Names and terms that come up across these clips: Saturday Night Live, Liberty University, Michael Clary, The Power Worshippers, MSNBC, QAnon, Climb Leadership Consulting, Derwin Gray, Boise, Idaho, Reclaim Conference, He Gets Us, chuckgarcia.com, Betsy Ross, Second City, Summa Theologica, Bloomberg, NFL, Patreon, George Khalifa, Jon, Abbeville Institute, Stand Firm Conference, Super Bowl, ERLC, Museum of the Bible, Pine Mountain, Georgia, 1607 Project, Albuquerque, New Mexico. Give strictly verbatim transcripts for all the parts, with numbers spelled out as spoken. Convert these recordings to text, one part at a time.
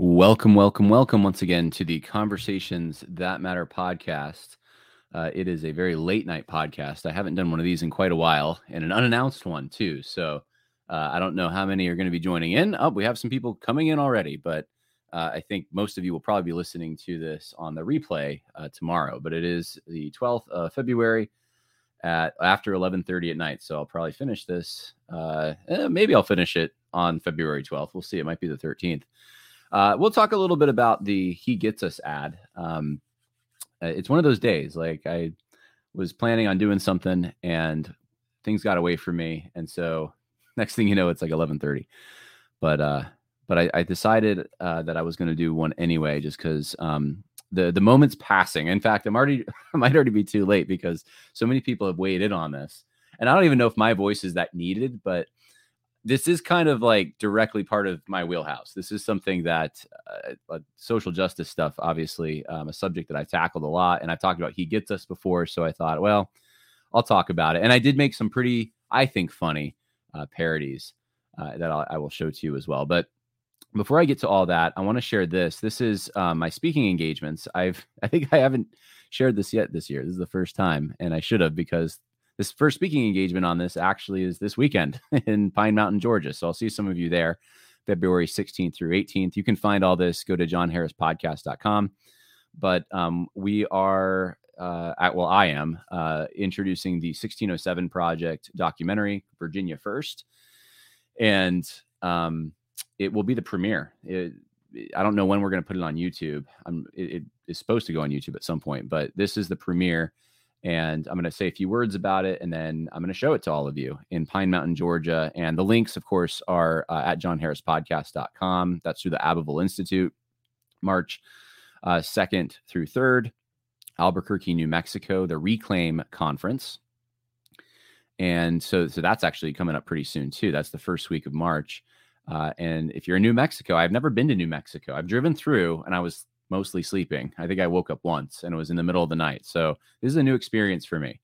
Welcome, welcome, welcome once again to the Conversations That Matter podcast. Uh, it is a very late night podcast. I haven't done one of these in quite a while, and an unannounced one too. So uh, I don't know how many are going to be joining in. Oh, we have some people coming in already, but uh, I think most of you will probably be listening to this on the replay uh, tomorrow. But it is the twelfth of February at after eleven thirty at night. So I'll probably finish this. Uh, eh, maybe I'll finish it on February twelfth. We'll see. It might be the thirteenth. Uh, we'll talk a little bit about the He Gets Us ad. Um, it's one of those days, like I was planning on doing something and things got away from me. And so next thing you know, it's like eleven thirty. But uh, but I, I decided uh, that I was going to do one anyway, just because um, the, the moment's passing. In fact, I'm already I might already be too late because so many people have weighed in on this. And I don't even know if my voice is that needed, but this is kind of like directly part of my wheelhouse. This is something that uh, social justice stuff, obviously, um, a subject that I've tackled a lot. And I've talked about He Gets Us before. So I thought, well, I'll talk about it. And I did make some pretty, I think, funny uh, parodies uh, that I'll, I will show to you as well. But before I get to all that, I want to share this. This is uh, my speaking engagements. I've I think I haven't shared this yet this year. This is the first time. And I should have, because this first speaking engagement on this actually is this weekend in Pine Mountain, Georgia. So I'll see some of you there, February sixteenth through eighteenth. You can find all this. Go to john harris podcast dot com. But um, we are, uh, at, well, I am uh, introducing the sixteen oh seven Project documentary, Virginia First. And um, it will be the premiere. It, I don't know when we're going to put it on YouTube. I'm, it, it is supposed to go on YouTube at some point, but this is the premiere. And I'm going to say a few words about it, and then I'm going to show it to all of you in Pine Mountain, Georgia. And the links, of course, are uh, at john harris podcast dot com. That's through the Abbeville Institute, March second through third. Albuquerque, New Mexico, the Reclaim Conference. And so, so that's actually coming up pretty soon, too. That's the first week of March. Uh, and if you're in New Mexico, I've never been to New Mexico. I've driven through, and I was mostly sleeping. I think I woke up once and it was in the middle of the night. So this is a new experience for me.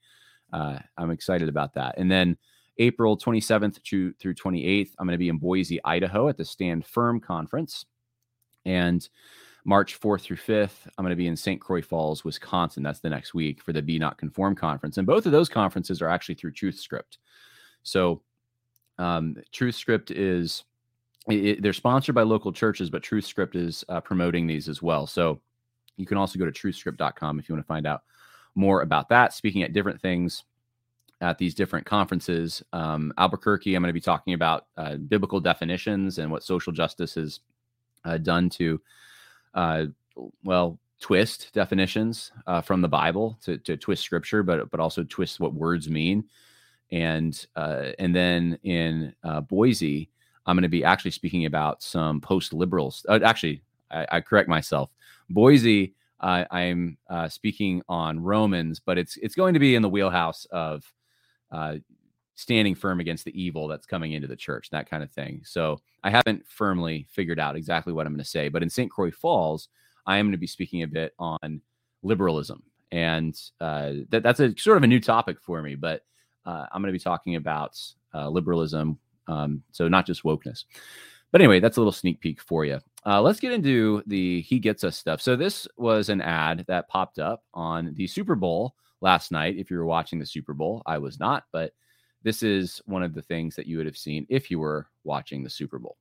Uh, I'm excited about that. And then April twenty-seventh through twenty-eighth, I'm going to be in Boise, Idaho at the Stand Firm Conference. And March fourth through fifth, I'm going to be in Saint Croix Falls, Wisconsin. That's the next week for the Be Not Conformed Conference. And both of those conferences are actually through TruthScript. So um, TruthScript is It, it, they're sponsored by local churches, but TruthScript is uh, promoting these as well. So you can also go to truth script dot com if you want to find out more about that. Speaking at different things at these different conferences, um, Albuquerque, I'm going to be talking about uh, biblical definitions and what social justice has uh, done to, uh, well, twist definitions uh, from the Bible to, to twist scripture, but but also twist what words mean. And uh, and then in uh, Boise, I'm going to be actually speaking about some post-liberals. Uh, actually, I, I correct myself. Boise, uh, I'm uh, speaking on Romans, but it's it's going to be in the wheelhouse of uh, standing firm against the evil that's coming into the church, that kind of thing. So I haven't firmly figured out exactly what I'm going to say. But in Saint Croix Falls, I am going to be speaking a bit on liberalism. And uh, that, that's a sort of a new topic for me, but uh, I'm going to be talking about uh, liberalism, Um, so not just wokeness. But anyway, that's a little sneak peek for you. Uh, let's get into the He Gets Us stuff. So this was an ad that popped up on the Super Bowl last night. If you were watching the Super Bowl, I was not, but this is one of the things that you would have seen if you were watching the Super Bowl.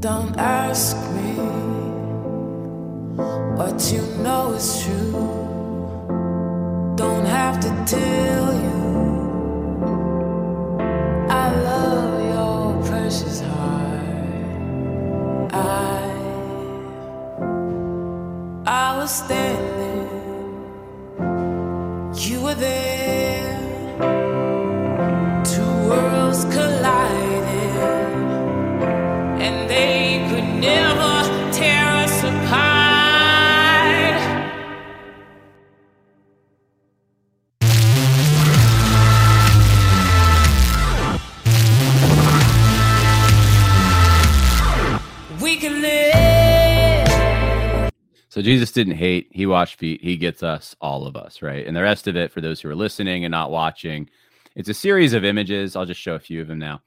Don't ask me what you know is true. Don't have to tell you. I love your precious heart. I, I was standing. You were there. Two worlds collided, and they could never tear us apart. So Jesus didn't hate. He washed feet. He gets us, all of us, right? And the rest of it, for those who are listening and not watching, it's a series of images. I'll just show a few of them now.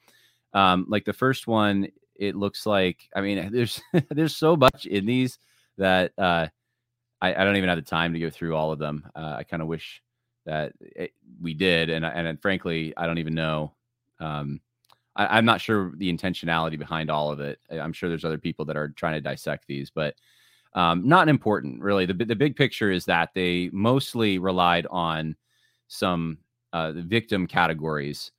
Um, like the first one, it looks like, I mean, there's there's so much in these that uh, I, I don't even have the time to go through all of them. Uh, I kind of wish that it, we did. And, and and frankly, I don't even know. Um, I, I'm not sure the intentionality behind all of it. I'm sure there's other people that are trying to dissect these, but Um, not important, really. The the big picture is that they mostly relied on some uh, victim categories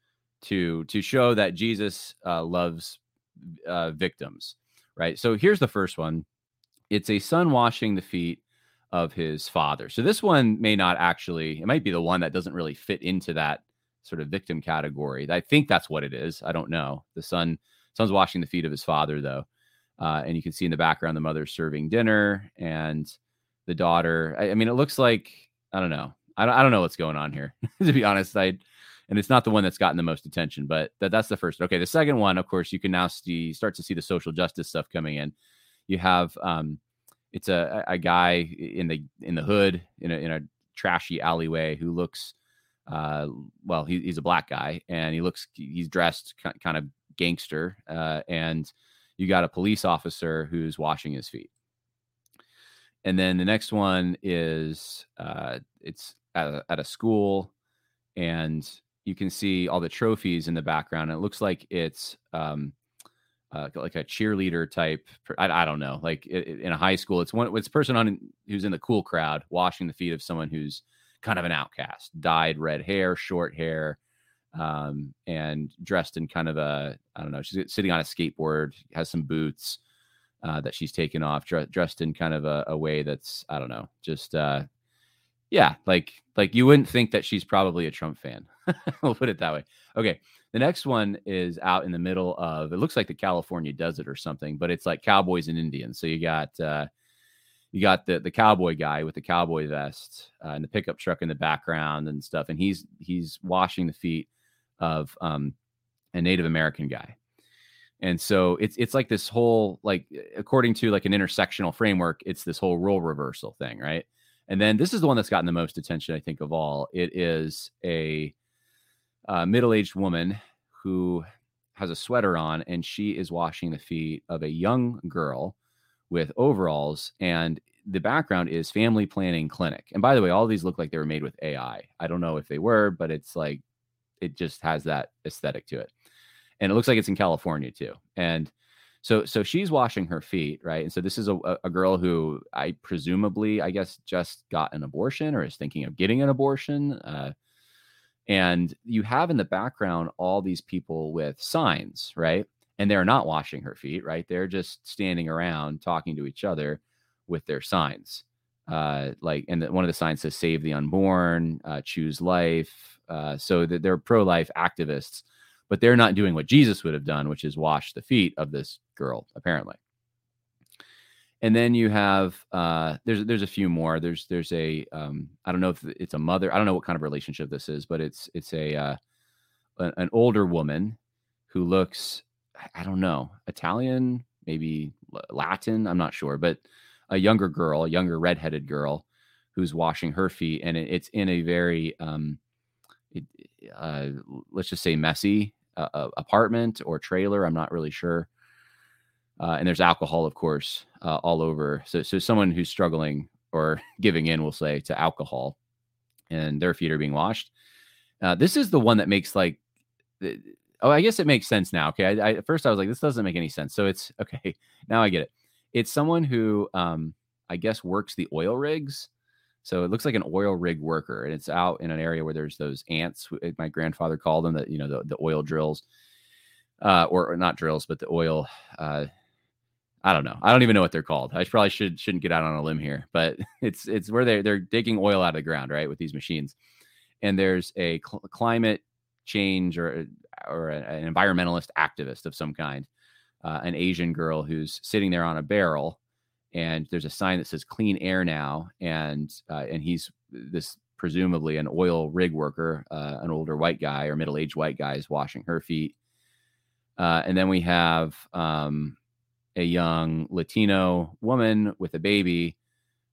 to to show that Jesus uh, loves uh, victims, right? So here's the first one. It's a son washing the feet of his father. So this one may not actually, it might be the one that doesn't really fit into that sort of victim category. I think that's what it is. I don't know. The son, son's washing the feet of his father, though. Uh, and you can see in the background, the mother serving dinner and the daughter. I, I mean, it looks like, I don't know. I don't, I don't know what's going on here, to be honest. I, and it's not the one that's gotten the most attention, but that, that's the first. Okay. The second one, of course, you can now see, start to see the social justice stuff coming in. You have, um, it's a, a guy in the, in the hood, in a, in a trashy alleyway who looks, uh, well, he, he's a black guy and he looks, he's dressed kind of gangster. Uh, and, You got a police officer who's washing his feet. And then the next one is uh, it's at a, at a school, and you can see all the trophies in the background. And it looks like it's um, uh, like a cheerleader type. I, I don't know, like it, it, in a high school, it's one, it's a person on who's in the cool crowd washing the feet of someone who's kind of an outcast, dyed red hair, short hair. Um, and dressed in kind of a, I don't know, she's sitting on a skateboard, has some boots, uh, that she's taken off, dr- dressed in kind of a, a way that's, I don't know, just, uh, yeah, like, like you wouldn't think that she's probably a Trump fan. We'll put it that way. Okay. The next one is out in the middle of, it looks like the California desert or something, but it's like cowboys and Indians. So you got, uh, you got the, the cowboy guy with the cowboy vest, uh, and the pickup truck in the background and stuff. And he's, he's washing the feet of um, a Native American guy. And so it's it's like this whole, like, according to like an intersectional framework, it's this whole role reversal thing, right? And then this is the one that's gotten the most attention, I think, of all. It is a uh, middle-aged woman who has a sweater on, and she is washing the feet of a young girl with overalls, and the background is family planning clinic. And by the way, all these look like they were made with A I. I don't know if they were, but it's like, it just has that aesthetic to it. And it looks like it's in California too. And so, so she's washing her feet, right? And so this is a, a girl who I presumably, I guess, just got an abortion or is thinking of getting an abortion. Uh, and you have in the background, all these people with signs, right? And they're not washing her feet, right? They're just standing around talking to each other with their signs. Uh, like, and one of the signs says, save the unborn, uh, choose life. Uh, so that they're pro-life activists, but they're not doing what Jesus would have done, which is wash the feet of this girl, apparently. And then you have, uh, there's, there's a few more, there's, there's a, um, I don't know if it's a mother, I don't know what kind of relationship this is, but it's, it's a, uh, an older woman who looks, I don't know, Italian, maybe Latin, I'm not sure, but a younger girl, a younger redheaded girl who's washing her feet. And it, it's in a very, um, It, uh, let's just say messy uh, apartment or trailer. I'm not really sure. Uh, and there's alcohol, of course, uh, all over. So, so someone who's struggling or giving in, we'll say, to alcohol, and their feet are being washed. Uh, this is the one that makes like, oh, I guess it makes sense now. Okay. I, I, at first I was like, this doesn't make any sense. So it's okay. Now I get it. It's someone who, um, I guess, works the oil rigs. So it looks like an oil rig worker, and it's out in an area where there's those ants. My grandfather called them that, you know, the, the oil drills, uh, or, or not drills, but the oil. Uh, I don't know. I don't even know what they're called. I probably should, shouldn't get out on a limb here, but it's, it's where they're, they're digging oil out of the ground, right? With these machines. And there's a cl- climate change or, or an environmentalist activist of some kind, uh, an Asian girl who's sitting there on a barrel. And there's a sign that says clean air now. And, uh, and he's this presumably an oil rig worker, uh, an older white guy or middle-aged white guy is washing her feet. Uh, and then we have, um, a young Latino woman with a baby,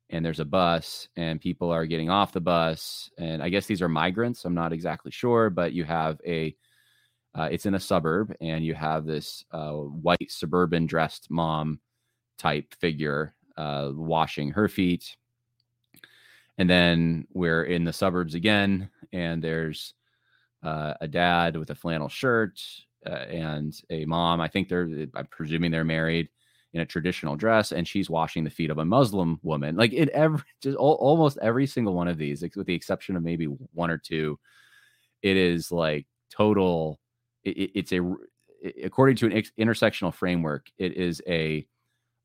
and there's a bus and people are getting off the bus. And I guess these are migrants. I'm not exactly sure, but you have a, uh, it's in a suburb, and you have this uh, white suburban dressed mom type figure uh, washing her feet. And then we're in the suburbs again, and there's uh, a dad with a flannel shirt uh, and a mom. I think they're, I'm presuming they're married, in a traditional dress, and she's washing the feet of a Muslim woman. Like in every, just all, almost every single one of these, with the exception of maybe one or two, it is like total. It, it's a, according to an intersectional framework, it is a,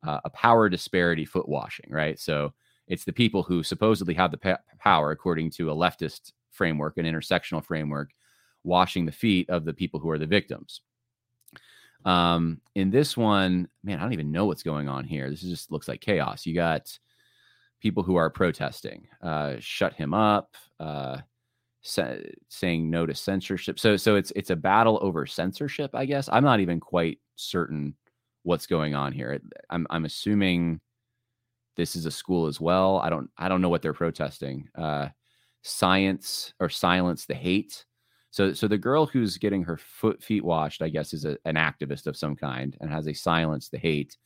uh, a power disparity foot washing, right? So it's the people who supposedly have the pa- power, according to a leftist framework, an intersectional framework, washing the feet of the people who are the victims. Um, in this one, man, I don't even know what's going on here. This is just looks like chaos. You got people who are protesting, uh, shut him up, uh, sa- saying no to censorship. So, so it's, it's a battle over censorship, I guess. I'm not even quite certain what's going on here. I'm, I'm assuming this is a school as well. I don't, I don't know what they're protesting, uh, science or silence the hate. So, so the girl who's getting her foot feet washed, I guess, is a, an activist of some kind, and has a silence the hate.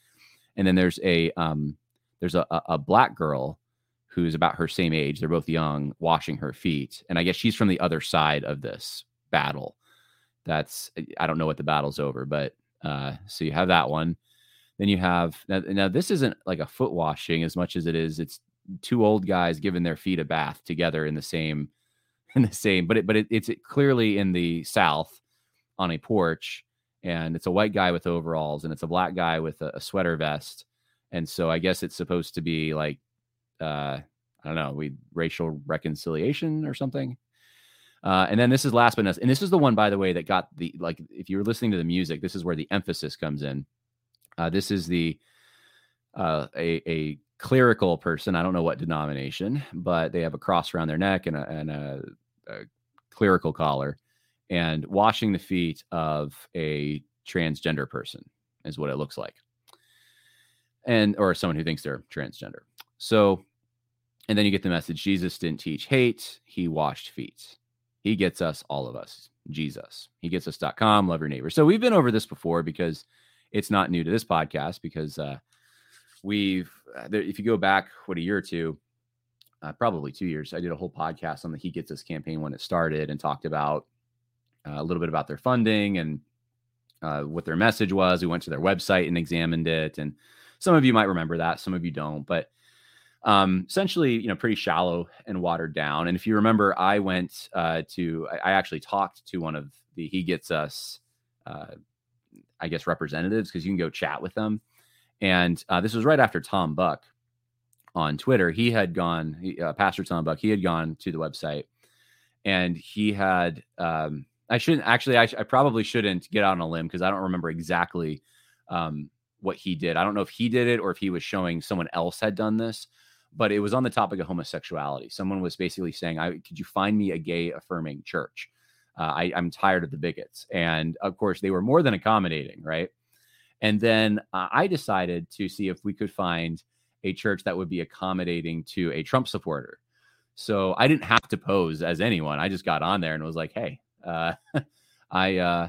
And then there's a um, there's a, a black girl who's about her same age. They're both young, washing her feet, and I guess she's from the other side of this battle. That's, I don't know what the battle's over, but uh, so you have that one. Then you have now, now this isn't like a foot washing as much as it is. It's two old guys giving their feet a bath together in the same. In the same, but it, but it, it's clearly in the South on a porch, and it's a white guy with overalls, and it's a black guy with a, a sweater vest, and so I guess it's supposed to be like, uh, I don't know, we racial reconciliation or something. Uh, and then this is last but not, and this is the one, by the way, that got the, like, if you were listening to the music, this is where the emphasis comes in. Uh, this is the uh, a a clerical person. I don't know what denomination, but they have a cross around their neck and a, and a a clerical collar, and washing the feet of a transgender person is what it looks like. And, or someone who thinks they're transgender. So, and then you get the message, Jesus didn't teach hate. He washed feet. He gets us, all of us, Jesus. He gets us dot com, love your neighbor. So we've been over this before because it's not new to this podcast, because uh, we've, if you go back, what, a year or two, Uh, probably two years. I did a whole podcast on the He Gets Us campaign when it started, and talked about uh, a little bit about their funding and uh, what their message was. We went to their website and examined it. And some of you might remember that, some of you don't, but um, essentially, you know, pretty shallow and watered down. And if you remember, I went uh, to, I, I actually talked to one of the He Gets Us, uh, I guess, representatives, because you can go chat with them. And uh, this was right after Tom Buck on Twitter, he had gone, he, uh, Pastor Tom Buck, he had gone to the website, and he had, um, I shouldn't actually, I, sh- I probably shouldn't get out on a limb, because I don't remember exactly um, what he did. I don't know if he did it or if he was showing someone else had done this, but it was on the topic of homosexuality. Someone was basically saying, I, could you find me a gay affirming church? Uh, I, I'm tired of the bigots. And of course they were more than accommodating, right? And then uh, I decided to see if we could find a church that would be accommodating to a Trump supporter. So I didn't have to pose as anyone. I just got on there and was like, hey, uh, I, uh,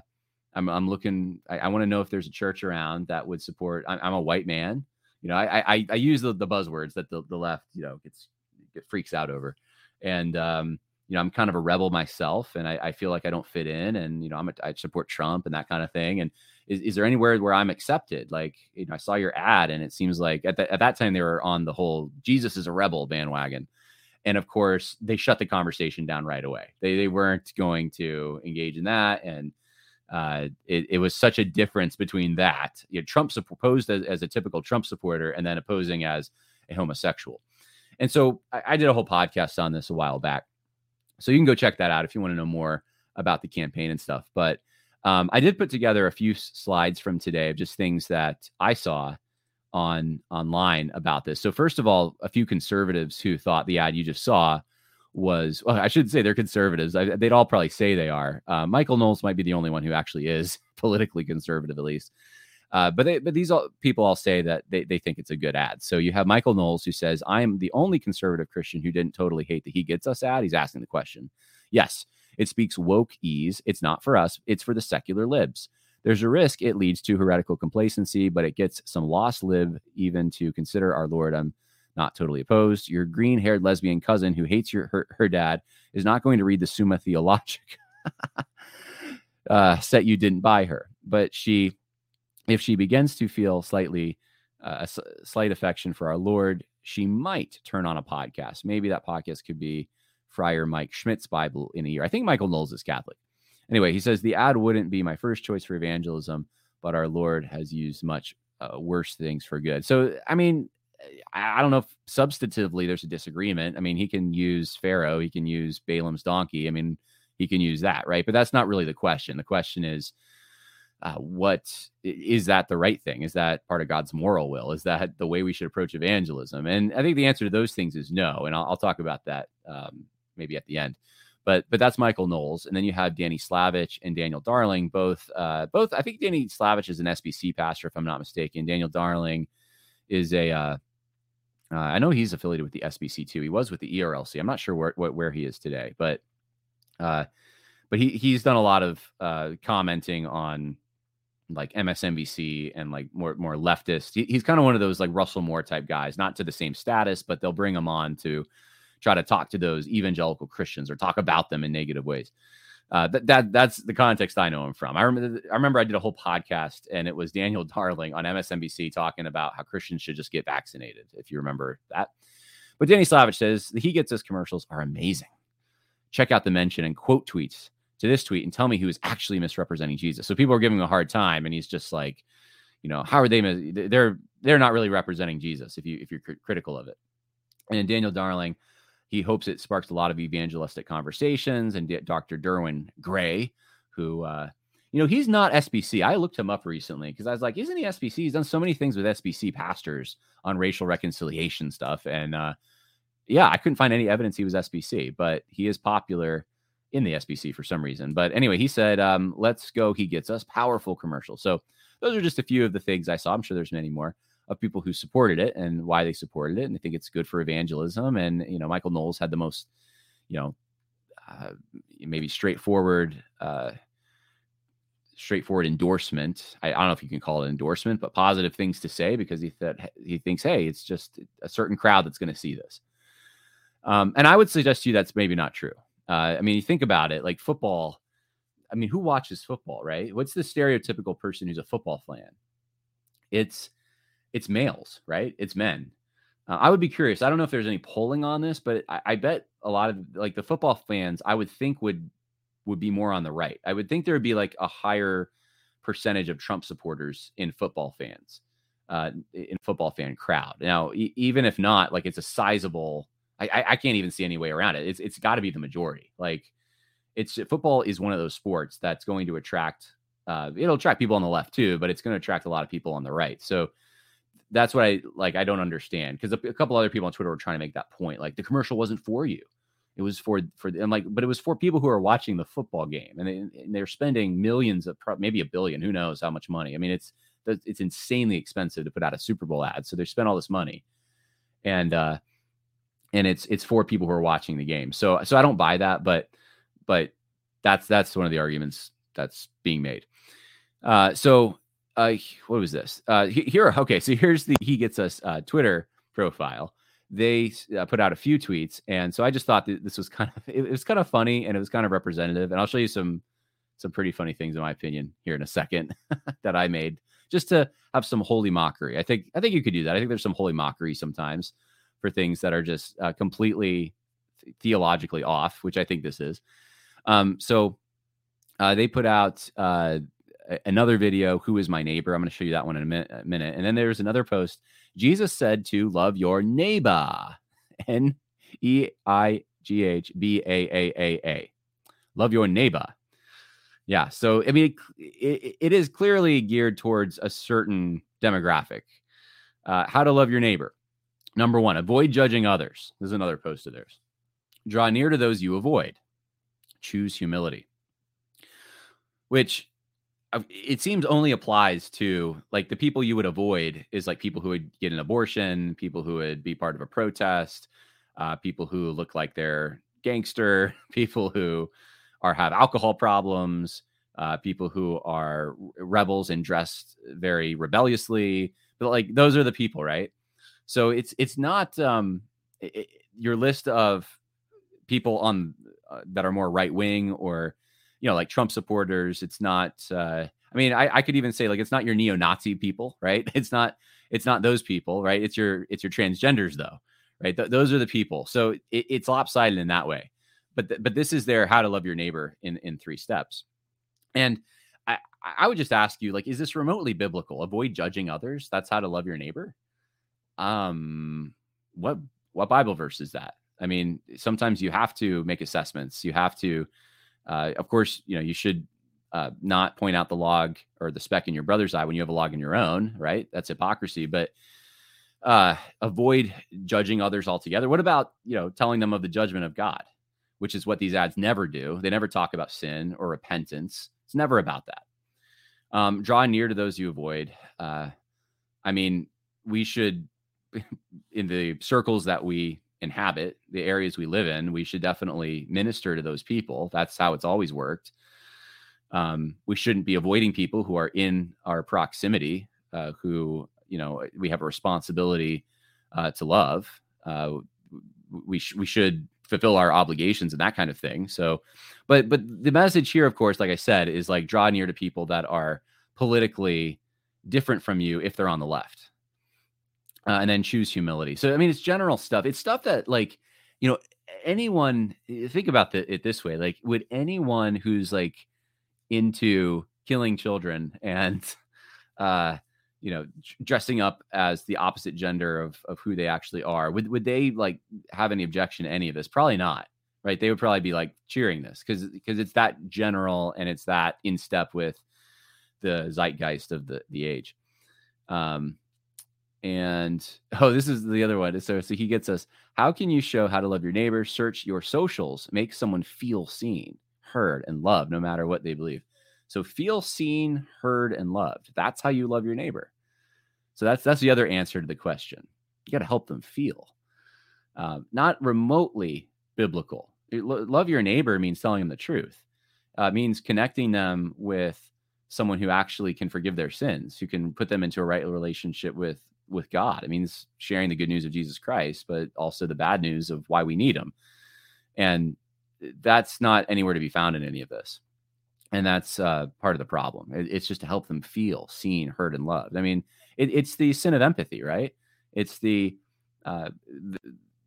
I'm, I'm looking, I, I want to know if there's a church around that would support, I'm, I'm a white man. You know, I, I, I use the, the buzzwords that the, the left, you know, gets, it freaks out over. And, um, you know, I'm kind of a rebel myself, and I, I feel like I don't fit in, and, you know, I'm a, I support Trump and that kind of thing. And is, is there anywhere where I'm accepted? Like, you know, I saw your ad, and it seems like at, the, at that time they were on the whole Jesus is a rebel bandwagon. And of course they shut the conversation down right away. They they weren't going to engage in that. And uh, it, it was such a difference between that, you know, Trump posed as, as a typical Trump supporter, and then opposing as a homosexual. And so I, I did a whole podcast on this a while back. So you can go check that out if you want to know more about the campaign and stuff. But um, I did put together a few s- slides from today of just things that I saw on online about this. So first of all, a few conservatives who thought the ad you just saw was, well, I should say they're conservatives. I, they'd all probably say they are. Uh, Michael Knowles might be the only one who actually is politically conservative, at least. Uh, but they, but these all, people all say that they, they think it's a good ad. So you have Michael Knowles, who says, I am the only conservative Christian who didn't totally hate the He Gets Us ad. He's asking the question. Yes, it speaks woke ease. It's not for us. It's for the secular libs. There's a risk it leads to heretical complacency, but it gets some lost lib even to consider our Lord. I'm not totally opposed. Your green-haired lesbian cousin who hates your her, her dad is not going to read the Summa Theologica uh, set you didn't buy her. But she, if she begins to feel slightly uh, a slight affection for our Lord, she might turn on a podcast. Maybe that podcast could be Friar Mike Schmidt's Bible in a Year. I think Michael Knowles is Catholic. Anyway, he says, the ad wouldn't be my first choice for evangelism, but our Lord has used much uh, worse things for good. So, I mean, I don't know if substantively there's a disagreement. I mean, he can use Pharaoh. He can use Balaam's donkey. I mean, he can use that, right? But that's not really the question. The question is, uh, what is that the right thing? Is that part of God's moral will? Is that the way we should approach evangelism? And I think the answer to those things is no. And I'll, I'll talk about that um, maybe at the end. But but that's Michael Knowles. And then you have Danny Slavich and Daniel Darling, both uh, both. I think Danny Slavich is an S B C pastor, if I'm not mistaken. Daniel Darling is a uh, uh, I know he's affiliated with the S B C, too. He was with the E R L C. I'm not sure where where, where he is today, but uh, but he, he's done a lot of uh, commenting on like M S N B C and like more more leftist. He, he's kind of one of those like Russell Moore type guys, not to the same status, but they'll bring him on to try to talk to those evangelical Christians or talk about them in negative ways. Uh, that, that that's the context I know him from. I remember, I remember I did a whole podcast and it was Daniel Darling on M S N B C talking about how Christians should just get vaccinated, if you remember that. But Danny Slavich says the He Gets Us commercials are amazing. Check out the mention and quote tweets to this tweet and tell me who is actually misrepresenting Jesus. So people are giving him a hard time and he's just like, you know, how are they? They're, they're not really representing Jesus if you, if you're cr- critical of it. And then Daniel Darling, he hopes it sparks a lot of evangelistic conversations. And Doctor Derwin Gray, who, uh, you know, he's not S B C. I looked him up recently because I was like, isn't he S B C? He's done so many things with S B C pastors on racial reconciliation stuff. And uh, yeah, I couldn't find any evidence he was S B C, but he is popular in the S B C for some reason. But anyway, he said, um, let's go. He Gets Us. Powerful commercial. So those are just a few of the things I saw. I'm sure there's many more of people who supported it and why they supported it. And they think it's good for evangelism. And, you know, Michael Knowles had the most, you know, uh, maybe straightforward, uh, straightforward endorsement. I, I don't know if you can call it endorsement, but positive things to say, because he th- he thinks, hey, it's just a certain crowd that's going to see this. Um, and I would suggest to you that's maybe not true. Uh, I mean, you think about it, like football. I mean, who watches football, right? What's the stereotypical person who's a football fan? It's, It's males, right? It's men. Uh, I would be curious. I don't know if there's any polling on this, but I, I bet a lot of like the football fans, I would think would would be more on the right. I would think there would be like a higher percentage of Trump supporters in football fans, uh, in football fan crowd. Now, e- even if not, like it's a sizable. I, I, I can't even see any way around it. It's it's got to be the majority. Like it's football is one of those sports that's going to attract. Uh, it'll attract people on the left too, but it's going to attract a lot of people on the right. So. That's what I like. I don't understand because a, a couple other people on Twitter were trying to make that point. Like the commercial wasn't for you. It was for, for I'm like, but it was for people who are watching the football game and, they, and they're spending millions of maybe a billion, who knows how much money. I mean, it's, it's insanely expensive to put out a Super Bowl ad. So they spent all this money and, uh, and it's, it's for people who are watching the game. So, so I don't buy that, but, but that's, that's one of the arguments that's being made. Uh, so, Uh, what was this? Uh, here, okay. So here's the He Gets Us uh, Twitter profile. They uh, put out a few tweets, and so I just thought that this was kind of it, it was kind of funny, and it was kind of representative. And I'll show you some some pretty funny things, in my opinion, here in a second that I made just to have some holy mockery. I think I think you could do that. I think there's some holy mockery sometimes for things that are just uh, completely theologically off, which I think this is. Um, so uh, they put out. Uh, Another video, who is my neighbor? I'm going to show you that one in a minute, a minute. And then there's another post. Jesus said to love your neighbor. N E I G H B A A A A. Love your neighbor. Yeah. So, I mean, it, it, it is clearly geared towards a certain demographic. Uh, how to love your neighbor. Number one, avoid judging others. There's another post of theirs. Draw near to those you avoid. Choose humility. Which... it seems only applies to like the people you would avoid is like people who would get an abortion, people who would be part of a protest, uh, people who look like they're gangster, people who are have alcohol problems, uh, people who are rebels and dressed very rebelliously. But like those are the people, right? So it's it's not um, it, your list of people on uh, that are more right wing or, you know, like Trump supporters. It's not, uh, I mean, I, I could even say like, it's not your neo-Nazi people, right? It's not, it's not those people, right? It's your, it's your transgenders though, right? Th- those are the people. So it, it's lopsided in that way, but, th- but this is their, how to love your neighbor in, in three steps. And I, I would just ask you, like, is this remotely biblical? Avoid judging others. That's how to love your neighbor. Um, what, what Bible verse is that? I mean, sometimes you have to make assessments. You have to, Uh, of course, you know, you should uh, not point out the log or the speck in your brother's eye when you have a log in your own, right? That's hypocrisy, but uh, avoid judging others altogether. What about, you know, telling them of the judgment of God, which is what these ads never do. They never talk about sin or repentance. It's never about that. Um, draw near to those you avoid. Uh, I mean, we should, in the circles that we inhabit, the areas we live in, we should definitely minister to those people. That's how it's always worked. Um, we shouldn't be avoiding people who are in our proximity, uh, who, you know, we have a responsibility uh, to love. Uh, we, sh- we should fulfill our obligations and that kind of thing. So, but, but the message here, of course, like I said, is like draw near to people that are politically different from you if they're on the left. Uh, and then choose humility. So, I mean, it's general stuff. It's stuff that, like, you know, anyone, think about the, it this way. Like, would anyone who's, like, into killing children and, uh, you know, dressing up as the opposite gender of of who they actually are, would, would they, like, have any objection to any of this? Probably not, right? They would probably be, like, cheering this because because it's that general and it's that in step with the zeitgeist of the, the age. Um And, oh, this is the other one. So, so he gets us. How can you show how to love your neighbor? Search your socials. Make someone feel seen, heard, and loved, no matter what they believe. So feel seen, heard, and loved. That's how you love your neighbor. So that's that's the other answer to the question. You got to help them feel. Uh, not remotely biblical. Love your neighbor means telling them the truth. Uh, means connecting them with someone who actually can forgive their sins, who can put them into a right relationship with with God. It means sharing the good news of Jesus Christ, but also the bad news of why we need him. And that's not anywhere to be found in any of this. And that's uh, part of the problem. It's just to help them feel seen, heard, and loved. I mean, it, it's the sin of empathy, right? It's the, uh, the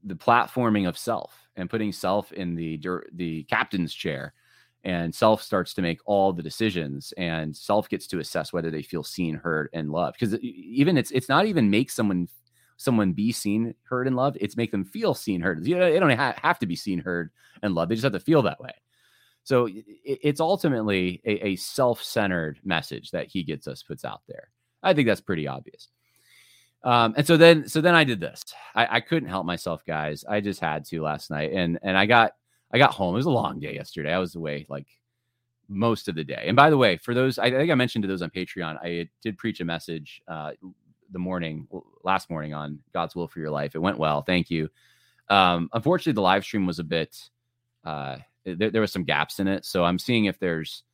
the platforming of self and putting self in the the captain's chair, and self starts to make all the decisions, and self gets to assess whether they feel seen, heard, and loved. Because even it's it's not even make someone someone be seen, heard, and loved. It's make them feel seen, heard. You know, they don't ha- have to be seen, heard, and loved. They just have to feel that way. So it, it's ultimately a, a self-centered message that He Gets Us puts out there. I think that's pretty obvious. Um, and so then so then I did this. I, I couldn't help myself, guys. I just had to last night, and and I got. I got home. It was a long day yesterday. I was away like most of the day. And by the way, for those, I think I mentioned to those on Patreon, I did preach a message uh, the morning, last morning on God's will for your life. It went well. Thank you. Um, unfortunately, the live stream was a bit, uh, there, there was some gaps in it. So I'm seeing if there's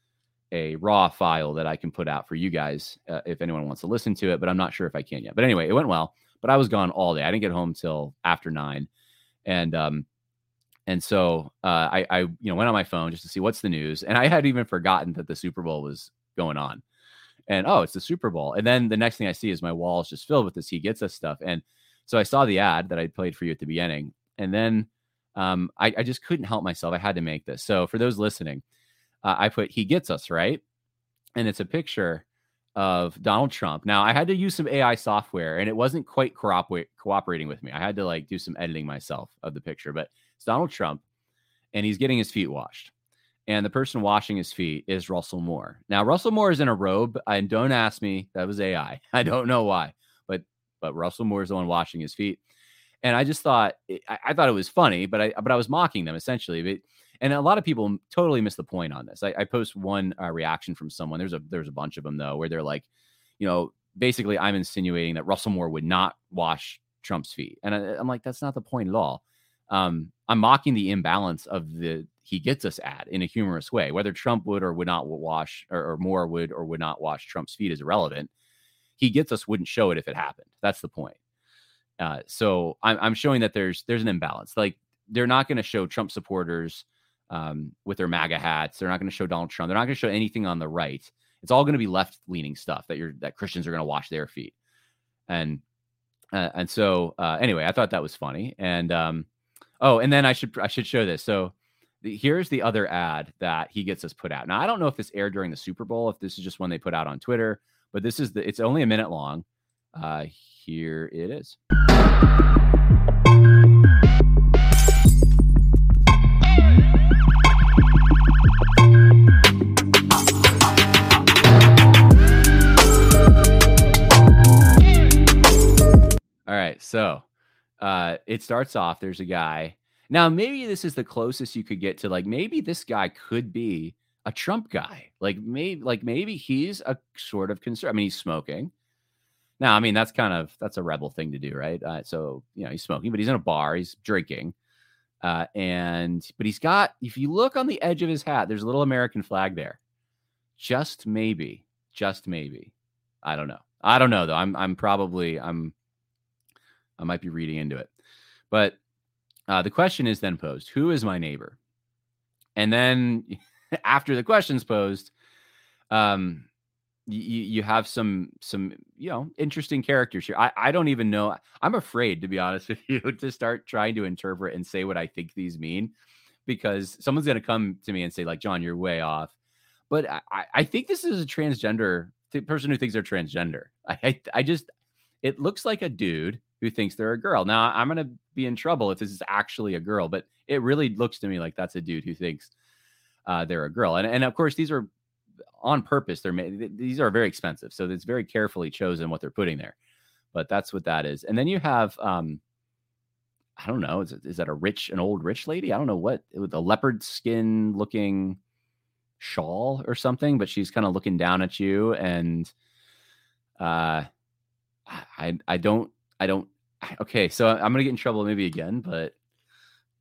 a raw file that I can put out for you guys uh, if anyone wants to listen to it, but I'm not sure if I can yet. But anyway, it went well, but I was gone all day. I didn't get home till after nine. And, um, And so uh, I, I, you know, went on my phone just to see what's the news. And I had even forgotten that the Super Bowl was going on. And, oh, it's the Super Bowl. And then the next thing I see is my wall is just filled with this He Gets Us stuff. And so I saw the ad that I played for you at the beginning. And then um, I, I just couldn't help myself. I had to make this. So for those listening, uh, I put He Gets Us, right? And it's a picture of Donald Trump. Now, I had to use some A I software, and it wasn't quite cooper- cooperating with me. I had to, like, do some editing myself of the picture. But it's Donald Trump, and he's getting his feet washed. And the person washing his feet is Russell Moore. Now, Russell Moore is in a robe. And don't ask me. That was A I. I don't know why. But but Russell Moore is the one washing his feet. And I just thought, I, I thought it was funny, but I but I was mocking them, essentially. But And a lot of people totally miss the point on this. I, I post one uh, reaction from someone. There's a there's a bunch of them, though, where they're like, you know, basically I'm insinuating that Russell Moore would not wash Trump's feet. And I, I'm like, that's not the point at all. Um, I'm mocking the imbalance of the He Gets Us ad in a humorous way. Whether Trump would or would not wash or, or Moore would or would not wash Trump's feet is irrelevant. He Gets Us wouldn't show it if it happened. That's the point. Uh, so I'm, I'm showing that there's there's an imbalance. Like, they're not going to show Trump supporters um, with their MAGA hats. They're not going to show Donald Trump. They're not going to show anything on the right. It's all going to be left leaning stuff that you're that Christians are going to wash their feet. And uh, and so uh, anyway, I thought that was funny. And um, oh, and then I should I should show this. So the, here's the other ad that He Gets Us put out. Now, I don't know if this aired during the Super Bowl, if this is just one they put out on Twitter, but this is the it's only a minute long. Uh, here it is. All right, so uh, it starts off. There's a guy. Now, maybe this is the closest you could get to, like, maybe this guy could be a Trump guy. Like, maybe, like maybe he's a sort of concern. I mean, he's smoking. Now, I mean, that's kind of that's a rebel thing to do, right? Uh, so, you know, he's smoking, but he's in a bar. He's drinking, uh, and but he's got. If you look on the edge of his hat, there's a little American flag there. Just maybe, just maybe. I don't know. I don't know though. I'm I'm probably I'm. I might be reading into it, but uh, the question is then posed: who is my neighbor? And then after the question's posed, um, you, you have some some you know interesting characters here. I, I don't even know. I'm afraid, to be honest with you, to start trying to interpret and say what I think these mean, because someone's going to come to me and say, like, John, you're way off. But I, I think this is a transgender person who thinks they're transgender. I I, I just it looks like a dude who thinks they're a girl. Now, I'm going to be in trouble if this is actually a girl, but it really looks to me like that's a dude who thinks uh, they're a girl. And and of course, these are on purpose. They're made, these are very expensive. So it's very carefully chosen what they're putting there, but that's what that is. And then you have, um, I don't know, is, it, is that a rich, an old rich lady? I don't know what, with a leopard skin looking shawl or something, but she's kind of looking down at you. And uh, I I don't, I don't. Okay, so I'm going to get in trouble maybe again, but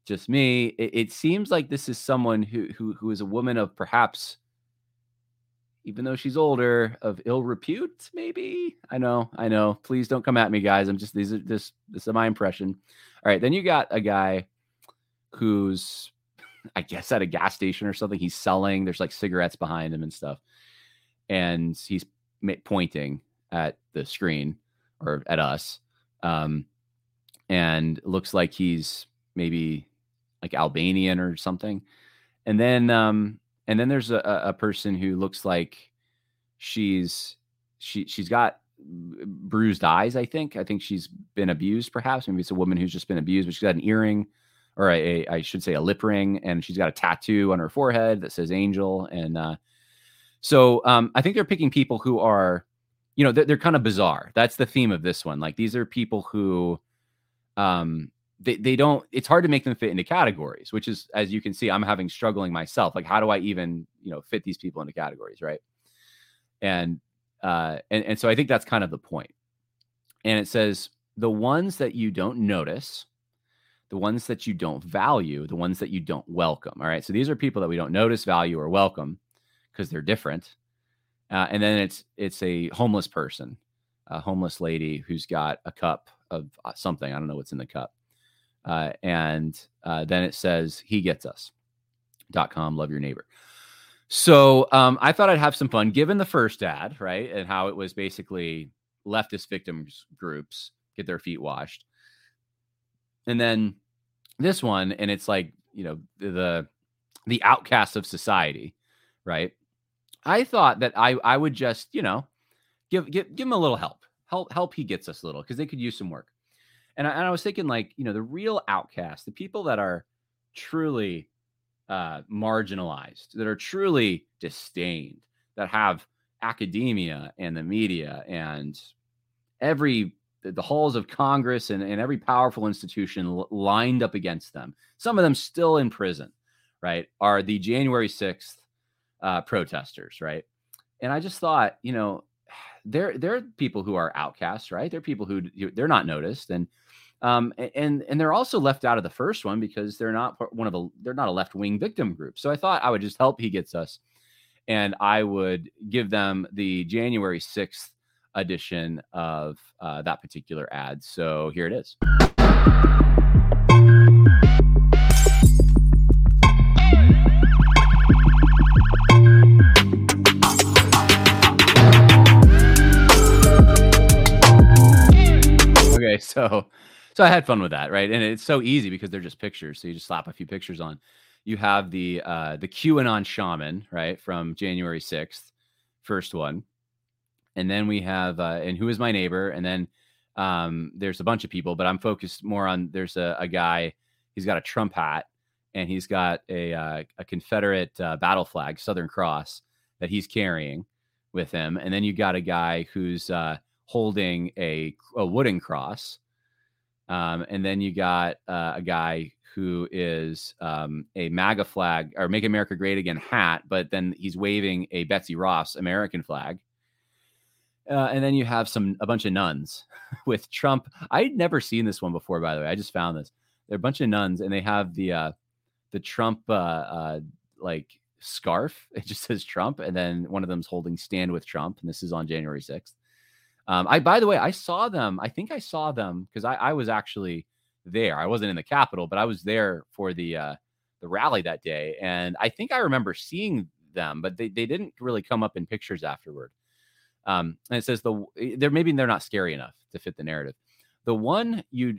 just me. It, it seems like this is someone who, who who is a woman of perhaps, even though she's older, of ill repute, maybe. I know, I know. Please don't come at me, guys. I'm just, these are this, this is my impression. All right, then you got a guy who's, I guess, at a gas station or something. He's selling. There's like cigarettes behind him and stuff. And he's pointing at the screen or at us. Um, and looks like he's maybe like Albanian or something. And then, um, and then there's a, a person who looks like she's, she, she's got bruised eyes. I think, I think she's been abused perhaps. Maybe it's a woman who's just been abused, but she's got an earring or a, a I should say a lip ring. And she's got a tattoo on her forehead that says angel. And, uh, so, um, I think they're picking people who are, you know, they're, they're kind of bizarre. That's the theme of this one. Like, these are people who, um, they, they don't, it's hard to make them fit into categories, which is, as you can see, I'm having struggling myself. Like, how do I even, you know, fit these people into categories? Right. And, uh, and, and so I think that's kind of the point. And it says the ones that you don't notice, the ones that you don't value, the ones that you don't welcome. All right. So these are people that we don't notice, value, or welcome because they're different. Uh, and then it's it's a homeless person, a homeless lady who's got a cup of something. I don't know what's in the cup. Uh, and uh, then it says He Gets Us dot com. Love your neighbor. So um, I thought I'd have some fun, given the first ad, right, and how it was basically leftist victims groups get their feet washed, and then this one, and it's like, you know, the the outcasts of society, right? I thought that I, I would just, you know, give give give him a little help. Help help He Gets Us a little, because they could use some work. And I, and I was thinking, like, you know, the real outcasts, the people that are truly uh, marginalized, that are truly disdained, that have academia and the media and every the halls of Congress and, and every powerful institution lined up against them. Some of them still in prison. right, are the January sixth uh, protesters, right? And I just thought, you know, there there are people who are outcasts, right? There are people who they're not noticed, and um and and they're also left out of the first one because they're not one of the they're not a left-wing victim group. So I thought I would just help He Gets Us, and I would give them the January sixth edition of uh, that particular ad. So here it is. Okay, so so I had fun with that, right? And it's so easy because they're just pictures. So you just slap a few pictures on. You have the uh, the QAnon shaman, right, from January sixth, first one. And then we have, uh, and who is my neighbor? And then um, there's a bunch of people, but I'm focused more on, there's a, a guy, he's got a Trump hat and he's got a, uh, a Confederate uh, battle flag, Southern Cross, that he's carrying with him. And then you got a guy who's uh, holding a, a wooden cross. Um, and then you got uh, a guy who is um, a MAGA flag or Make America Great Again hat, but then he's waving a Betsy Ross American flag. Uh, and then you have some a bunch of nuns with Trump. I'd never seen this one before, by the way. I just found this. They're a bunch of nuns, and they have the uh, the Trump uh, uh, like scarf. It just says Trump, and then one of them's holding Stand with Trump, and this is on January sixth. Um, I, by the way, I saw them. I think I saw them because I, I was actually there. I wasn't in the Capitol, but I was there for the uh, the rally that day, and I think I remember seeing them, but they they didn't really come up in pictures afterward. Um, and it says the they're maybe they're not scary enough to fit the narrative. The one you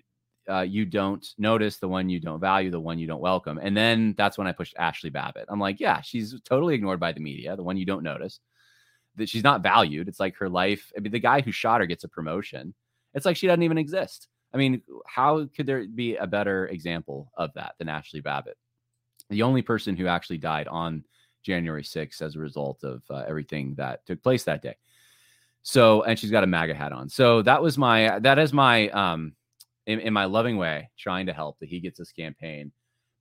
uh, you don't notice, the one you don't value, the one you don't welcome. And then that's when I pushed Ashley Babbitt. I'm like, yeah, she's totally ignored by the media. The one you don't notice, that she's not valued. It's like her life. I mean, the guy who shot her gets a promotion. It's like she doesn't even exist. I mean, how could there be a better example of that than Ashley Babbitt? The only person who actually died on January sixth as a result of uh, everything that took place that day. So, and she's got a MAGA hat on. So that was my, that is my, um, in, in my loving way, trying to help the He Gets Us campaign,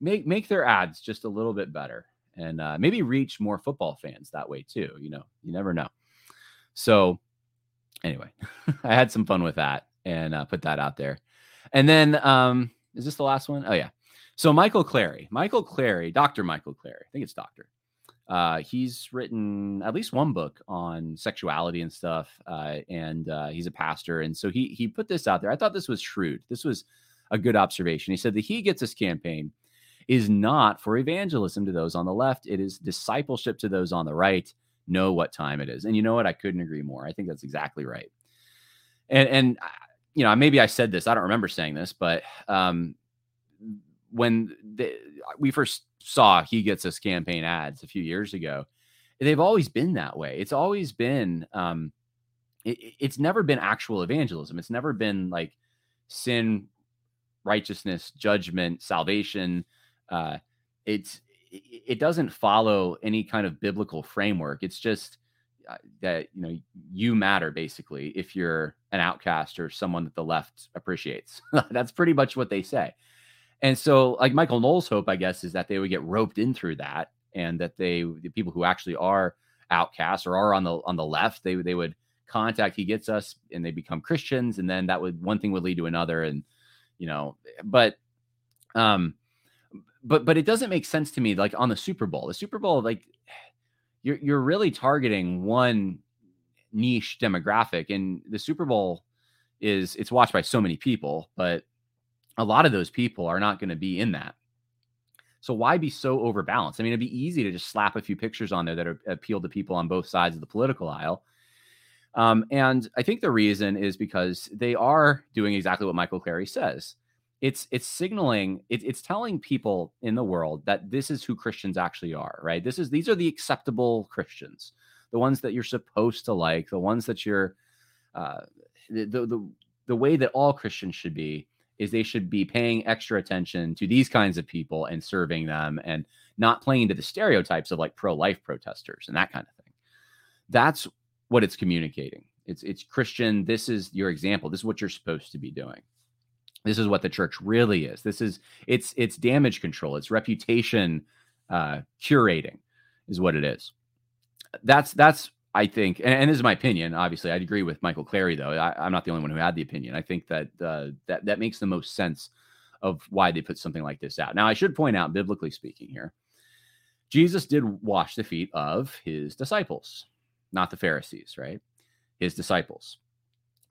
make, make their ads just a little bit better and uh, maybe reach more football fans that way too. You know, you never know. So anyway, I had some fun with that and uh, put that out there. And then, um, is this the last one? Oh yeah. So Michael Clary, Michael Clary, Doctor Michael Clary, I think it's doctor. Uh, he's written at least one book on sexuality and stuff. Uh, and, uh, he's a pastor. And so he, he put this out there. I thought this was shrewd. This was a good observation. He said the He Gets Us campaign is not for evangelism to those on the left. It is discipleship to those on the right. Know what time it is. And you know what? I couldn't agree more. I think that's exactly right. And, and, you know, maybe I said this, I don't remember saying this, but, um, when the, we first saw He Gets Us campaign ads a few years ago, they've always been that way. It's always been, um, it, it's never been actual evangelism. It's never been like sin, righteousness, judgment, salvation. Uh, it's, it, it doesn't follow any kind of biblical framework. It's just uh, that, you know, you matter basically if you're an outcast or someone that the left appreciates. That's pretty much what they say. And so like Michael Knowles' hope, I guess, is that they would get roped in through that and that they, the people who actually are outcasts or are on the, on the left, they they would contact He Gets Us and they become Christians. And then that would, one thing would lead to another. And, you know, but, um, but, but it doesn't make sense to me. Like on the Super Bowl, the Super Bowl, like you're, you're really targeting one niche demographic, and the Super Bowl is, it's watched by so many people, but a lot of those people are not going to be in that. So why be so overbalanced? I mean, it'd be easy to just slap a few pictures on there that are, appeal to people on both sides of the political aisle. Um, and I think the reason is because they are doing exactly what Michael Clary says. It's it's signaling, it, it's telling people in the world that this is who Christians actually are, right? This is these are the acceptable Christians, the ones that you're supposed to like, the ones that you're, uh, the, the, the, the way that all Christians should be, is they should be paying extra attention to these kinds of people and serving them and not playing to the stereotypes of like pro-life protesters and that kind of thing. That's what it's communicating. It's it's Christian. This is your example. This is what you're supposed to be doing. This is what the church really is. This is it's it's damage control. It's reputation uh, curating is what it is. That's, that's, I think, and, and this is my opinion, obviously. I'd agree with Michael Clary, though. I, I'm not the only one who had the opinion. I think that, uh, that that makes the most sense of why they put something like this out. Now, I should point out, biblically speaking here, Jesus did wash the feet of his disciples, not the Pharisees, right? His disciples.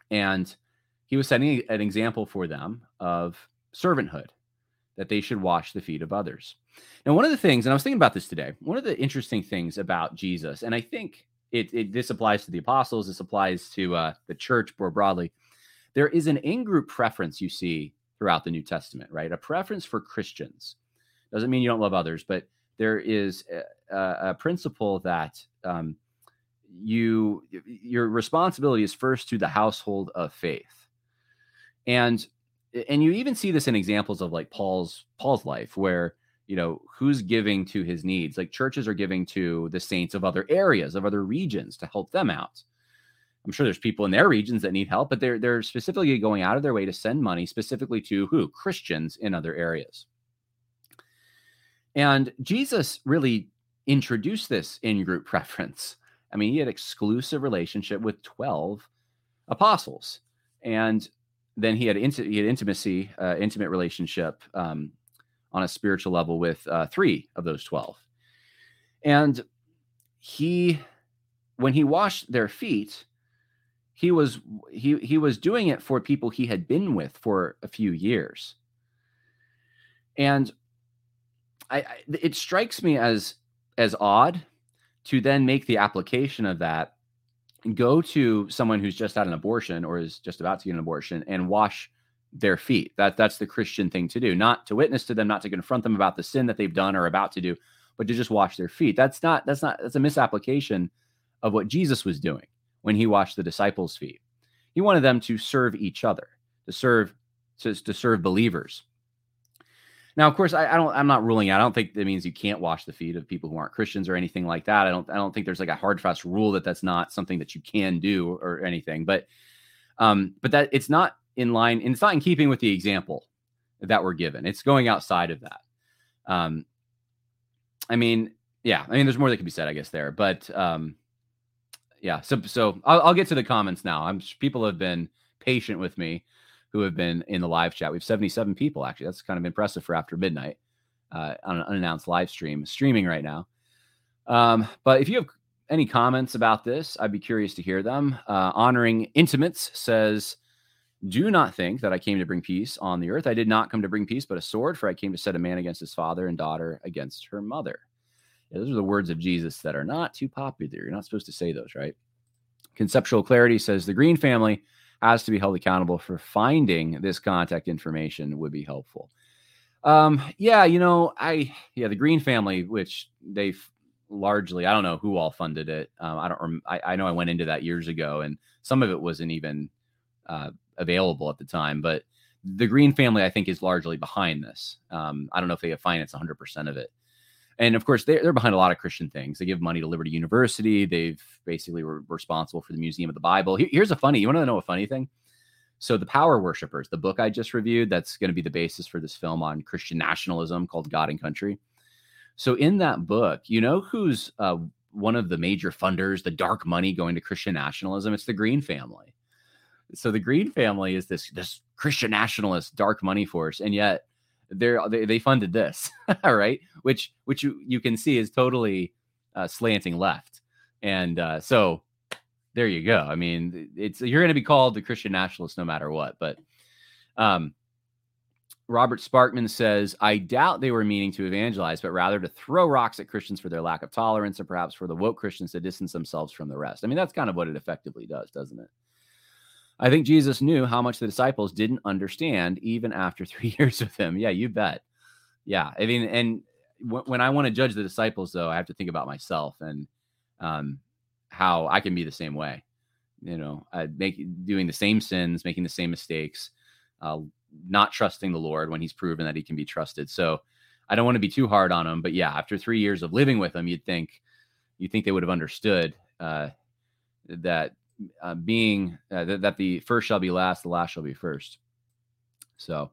And he was setting an example for them of servanthood, that they should wash the feet of others. Now, one of the things, and I was thinking about this today, one of the interesting things about Jesus, and I think It, it, this applies to the apostles. This applies to uh, the church more broadly. There is an in-group preference you see throughout the New Testament, right? A preference for Christians. Doesn't mean you don't love others, but there is a, a principle that um, you your responsibility is first to the household of faith, and and you even see this in examples of like Paul's Paul's life, where, you know, who's giving to his needs? Like churches are giving to the saints of other areas, of other regions, to help them out. I'm sure there's people in their regions that need help, but they're they're specifically going out of their way to send money specifically to who? Christians in other areas. And Jesus really introduced this in-group preference. I mean, he had exclusive relationship with twelve apostles, and then he had int- he had intimacy, uh, intimate relationship, um, on a spiritual level with uh, three of those twelve. And he, when he washed their feet, he was, he, he was doing it for people he had been with for a few years. And I, I it strikes me as, as odd to then make the application of that and go to someone who's just had an abortion or is just about to get an abortion and wash their feet. That that's the Christian thing to do, not to witness to them, not to confront them about the sin that they've done or about to do, but to just wash their feet. That's not, that's not, that's a misapplication of what Jesus was doing when he washed the disciples' feet. He wanted them to serve each other, to serve, to, to serve believers. Now, of course, I, I don't, I'm not ruling out, I don't think that means you can't wash the feet of people who aren't Christians or anything like that. I don't, I don't think there's like a hard fast rule that that's not something that you can do or anything, but, um, but that it's not in line, and it's not in keeping with the example that we're given. It's going outside of that. Um, I mean, yeah, I mean, there's more that can be said, I guess, there, but um, yeah. So, so I'll, I'll get to the comments now. I'm people have been patient with me, who have been in the live chat. We have seventy-seven people, actually. That's kind of impressive for after midnight uh, on an unannounced live stream streaming right now. Um, but if you have any comments about this, I'd be curious to hear them. Uh, Honoring Intimates says, "Do not think that I came to bring peace on the earth. I did not come to bring peace, but a sword, for I came to set a man against his father and daughter against her mother." Yeah, those are the words of Jesus that are not too popular. You're not supposed to say those, right? Conceptual Clarity says, "The Green family has to be held accountable for finding this contact information would be helpful." Um, yeah, you know, I, yeah, the Green family, which they've largely, I don't know who all funded it. Um, I don't, I, I know I went into that years ago, and some of it wasn't even, uh, available at the time, but the Green family, I think, is largely behind this. Um, I don't know if they have financed one hundred percent of it. And of course, they're, they're behind a lot of Christian things. They give money to Liberty University. They've basically were responsible for the Museum of the Bible. Here, here's a funny, you want to know a funny thing? So The Power Worshippers, the book I just reviewed, that's going to be the basis for this film on Christian nationalism called God and Country. So in that book, you know who's uh, one of the major funders, the dark money going to Christian nationalism? It's the Green family. So the Green family is this, this Christian nationalist dark money force, and yet they're, they they funded this, all right, which which you, you can see is totally uh, slanting left. And uh, so there you go. I mean, it's you're going to be called the Christian nationalist no matter what. But um, Robert Sparkman says, "I doubt they were meaning to evangelize, but rather to throw rocks at Christians for their lack of tolerance, or perhaps for the woke Christians to distance themselves from the rest." I mean, that's kind of what it effectively does, doesn't it? "I think Jesus knew how much the disciples didn't understand even after three years with him." Yeah, you bet. Yeah. I mean, and w- when I want to judge the disciples, though, I have to think about myself and um, how I can be the same way, you know, uh, make, doing the same sins, making the same mistakes, uh, not trusting the Lord when he's proven that he can be trusted. So I don't want to be too hard on him, but yeah, after three years of living with him, you'd think, you'd think they would have understood uh, that, Uh, being uh, th- that the first shall be last, the last shall be first. So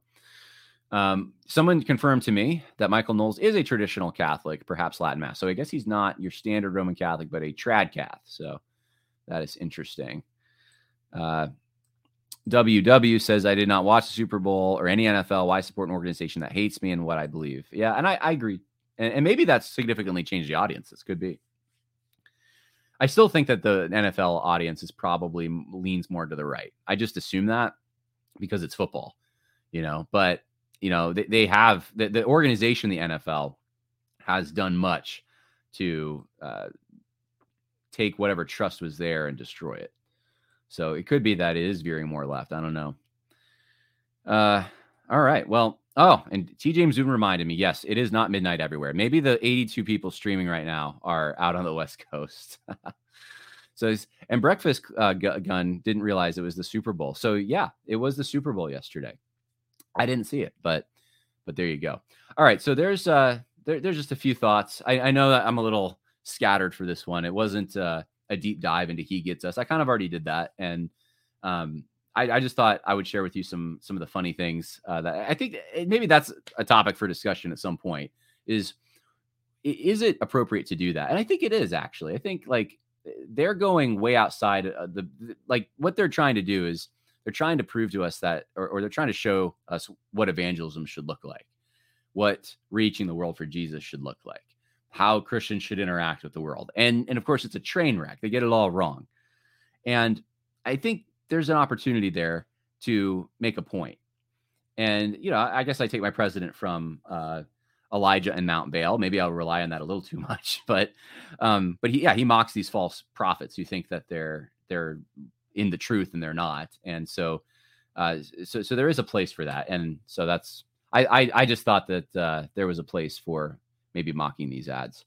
Um, someone confirmed to me that Michael Knowles is a traditional Catholic, perhaps Latin Mass. So I guess he's not your standard Roman Catholic, but a trad Cath. So that is interesting. Uh, W W says, I did not watch the Super Bowl or any N F L. Why support an organization that hates me and what I believe? Yeah, and I, I agree. And, and maybe that's significantly changed the audience. This could be. I still think that the N F L audience is probably leans more to the right. I just assume that because it's football, you know, but you know, they, they have the, the organization, the N F L has done much to uh, take whatever trust was there and destroy it. So it could be that it is veering more left. I don't know. Uh, all right. Well, oh, and T. James Zoom reminded me, yes, it is not midnight everywhere. Maybe the eighty-two people streaming right now are out on the West Coast. So, and Breakfast uh, Gun didn't realize it was the Super Bowl. So yeah, it was the Super Bowl yesterday. I didn't see it, but but there you go. All right. So there's uh, there, there's just a few thoughts. I, I know that I'm a little scattered for this one. It wasn't uh, a deep dive into He Gets Us. I kind of already did that. And um, I, I just thought I would share with you some some of the funny things uh, that I think maybe that's a topic for discussion at some point is, is it appropriate to do that? And I think it is actually. I think like they're going way outside of the, like what they're trying to do is they're trying to prove to us that, or, or they're trying to show us what evangelism should look like, what reaching the world for Jesus should look like, how Christians should interact with the world. And, and of course, it's a train wreck. They get it all wrong. And I think there's an opportunity there to make a point. And, you know, I guess I take my precedent from uh, Elijah and Mount Baal. Maybe I'll rely on that a little too much, but, um, but he, yeah, he mocks these false prophets who think that they're, they're, in the truth and they're not. And so, uh, so, so there is a place for that. And so that's, I, I, I just thought that, uh, there was a place for maybe mocking these ads.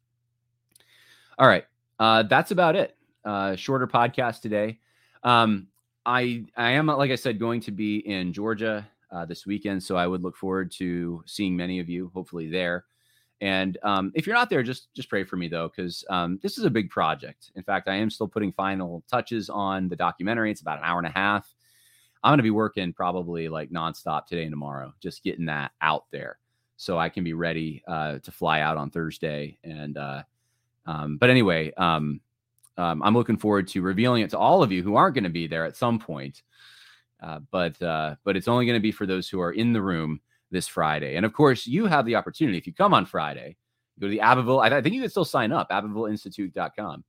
All right. Uh, that's about it. Uh, shorter podcast today. Um, I, I am, like I said, going to be in Georgia, uh, this weekend. So I would look forward to seeing many of you hopefully there. And, um, if you're not there, just, just pray for me though. Cause, um, this is a big project. In fact, I am still putting final touches on the documentary. It's about an hour and a half. I'm going to be working probably like nonstop today and tomorrow, just getting that out there so I can be ready, uh, to fly out on Thursday. And, uh, um, but anyway, um, um, I'm looking forward to revealing it to all of you who aren't going to be there at some point. Uh, but, uh, but it's only going to be for those who are in the room this Friday. And of course, you have the opportunity. If you come on Friday, go to the Abbeville. I think you can still sign up, Abbeville Institute dot com.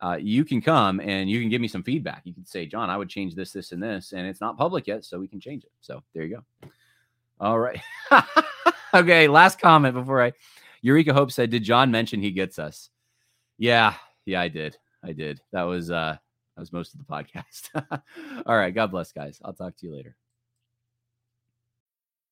Uh, you can come and you can give me some feedback. You can say, John, I would change this, this, and this. And it's not public yet, so we can change it. So there you go. All right. Okay. Last comment before I, Eureka Hope said, did John mention He Gets Us? Yeah. Yeah, I did. I did. That was, uh, that was most of the podcast. All right. God bless, guys. I'll talk to you later.